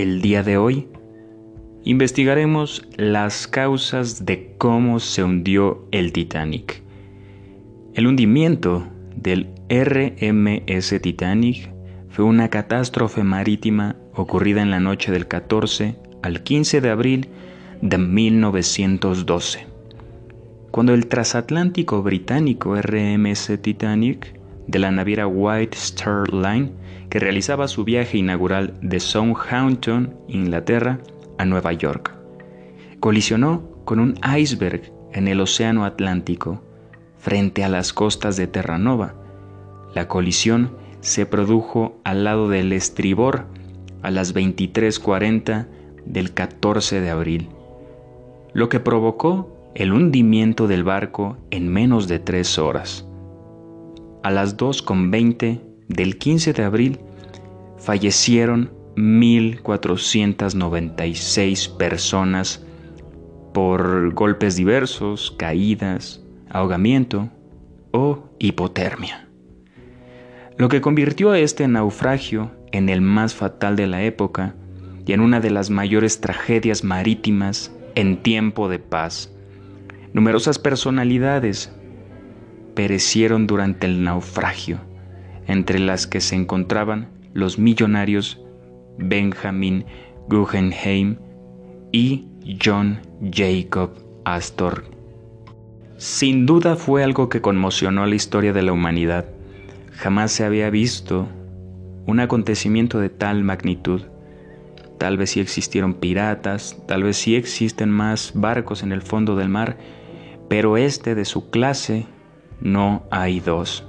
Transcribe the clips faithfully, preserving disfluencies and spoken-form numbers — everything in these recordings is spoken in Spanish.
El día de hoy investigaremos las causas de cómo se hundió el Titanic. El hundimiento del R M S Titanic fue una catástrofe marítima ocurrida en la noche del catorce al quince de abril de mil novecientos doce, cuando el transatlántico británico R M S Titanic de la naviera White Star Line, que realizaba su viaje inaugural de Southampton, Inglaterra, a Nueva York, colisionó con un iceberg en el Océano Atlántico frente a las costas de Terranova. La colisión se produjo al lado del estribor a las veintitrés cuarenta del catorce de abril, lo que provocó el hundimiento del barco en menos de tres horas. A las dos con veinte del quince de abril fallecieron mil cuatrocientas noventa y seis personas por golpes diversos, caídas, ahogamiento o hipotermia, lo que convirtió a este naufragio en el más fatal de la época y en una de las mayores tragedias marítimas en tiempo de paz. Numerosas personalidades perecieron durante el naufragio, entre las que se encontraban los millonarios Benjamin Guggenheim y John Jacob Astor. Sin duda fue algo que conmocionó la historia de la humanidad. Jamás se había visto un acontecimiento de tal magnitud. Tal vez sí existieron piratas, tal vez sí existen más barcos en el fondo del mar, pero este de su clase no hay dos.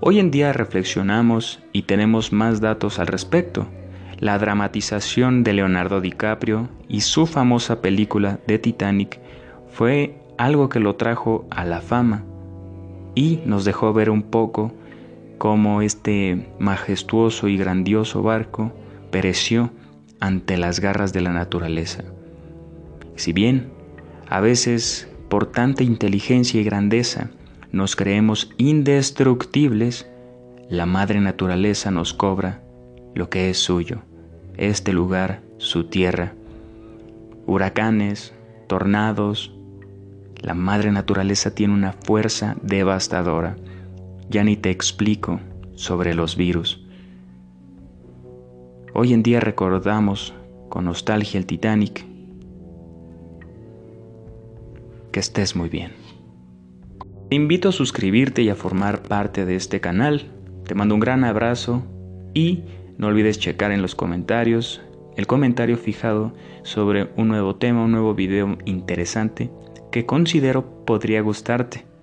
Hoy en día reflexionamos y tenemos más datos al respecto. La dramatización de Leonardo DiCaprio y su famosa película de Titanic fue algo que lo trajo a la fama y nos dejó ver un poco cómo este majestuoso y grandioso barco pereció ante las garras de la naturaleza. Si bien a veces por tanta inteligencia y grandeza nos creemos indestructibles, la madre naturaleza nos cobra lo que es suyo, este lugar, su tierra. Huracanes, tornados, la madre naturaleza tiene una fuerza devastadora. Ya ni te explico sobre los virus. Hoy en día recordamos con nostalgia el Titanic. Que estés muy bien. Te invito a suscribirte y a formar parte de este canal. Te mando un gran abrazo y no olvides checar en los comentarios el comentario fijado sobre un nuevo tema, un nuevo video interesante que considero podría gustarte.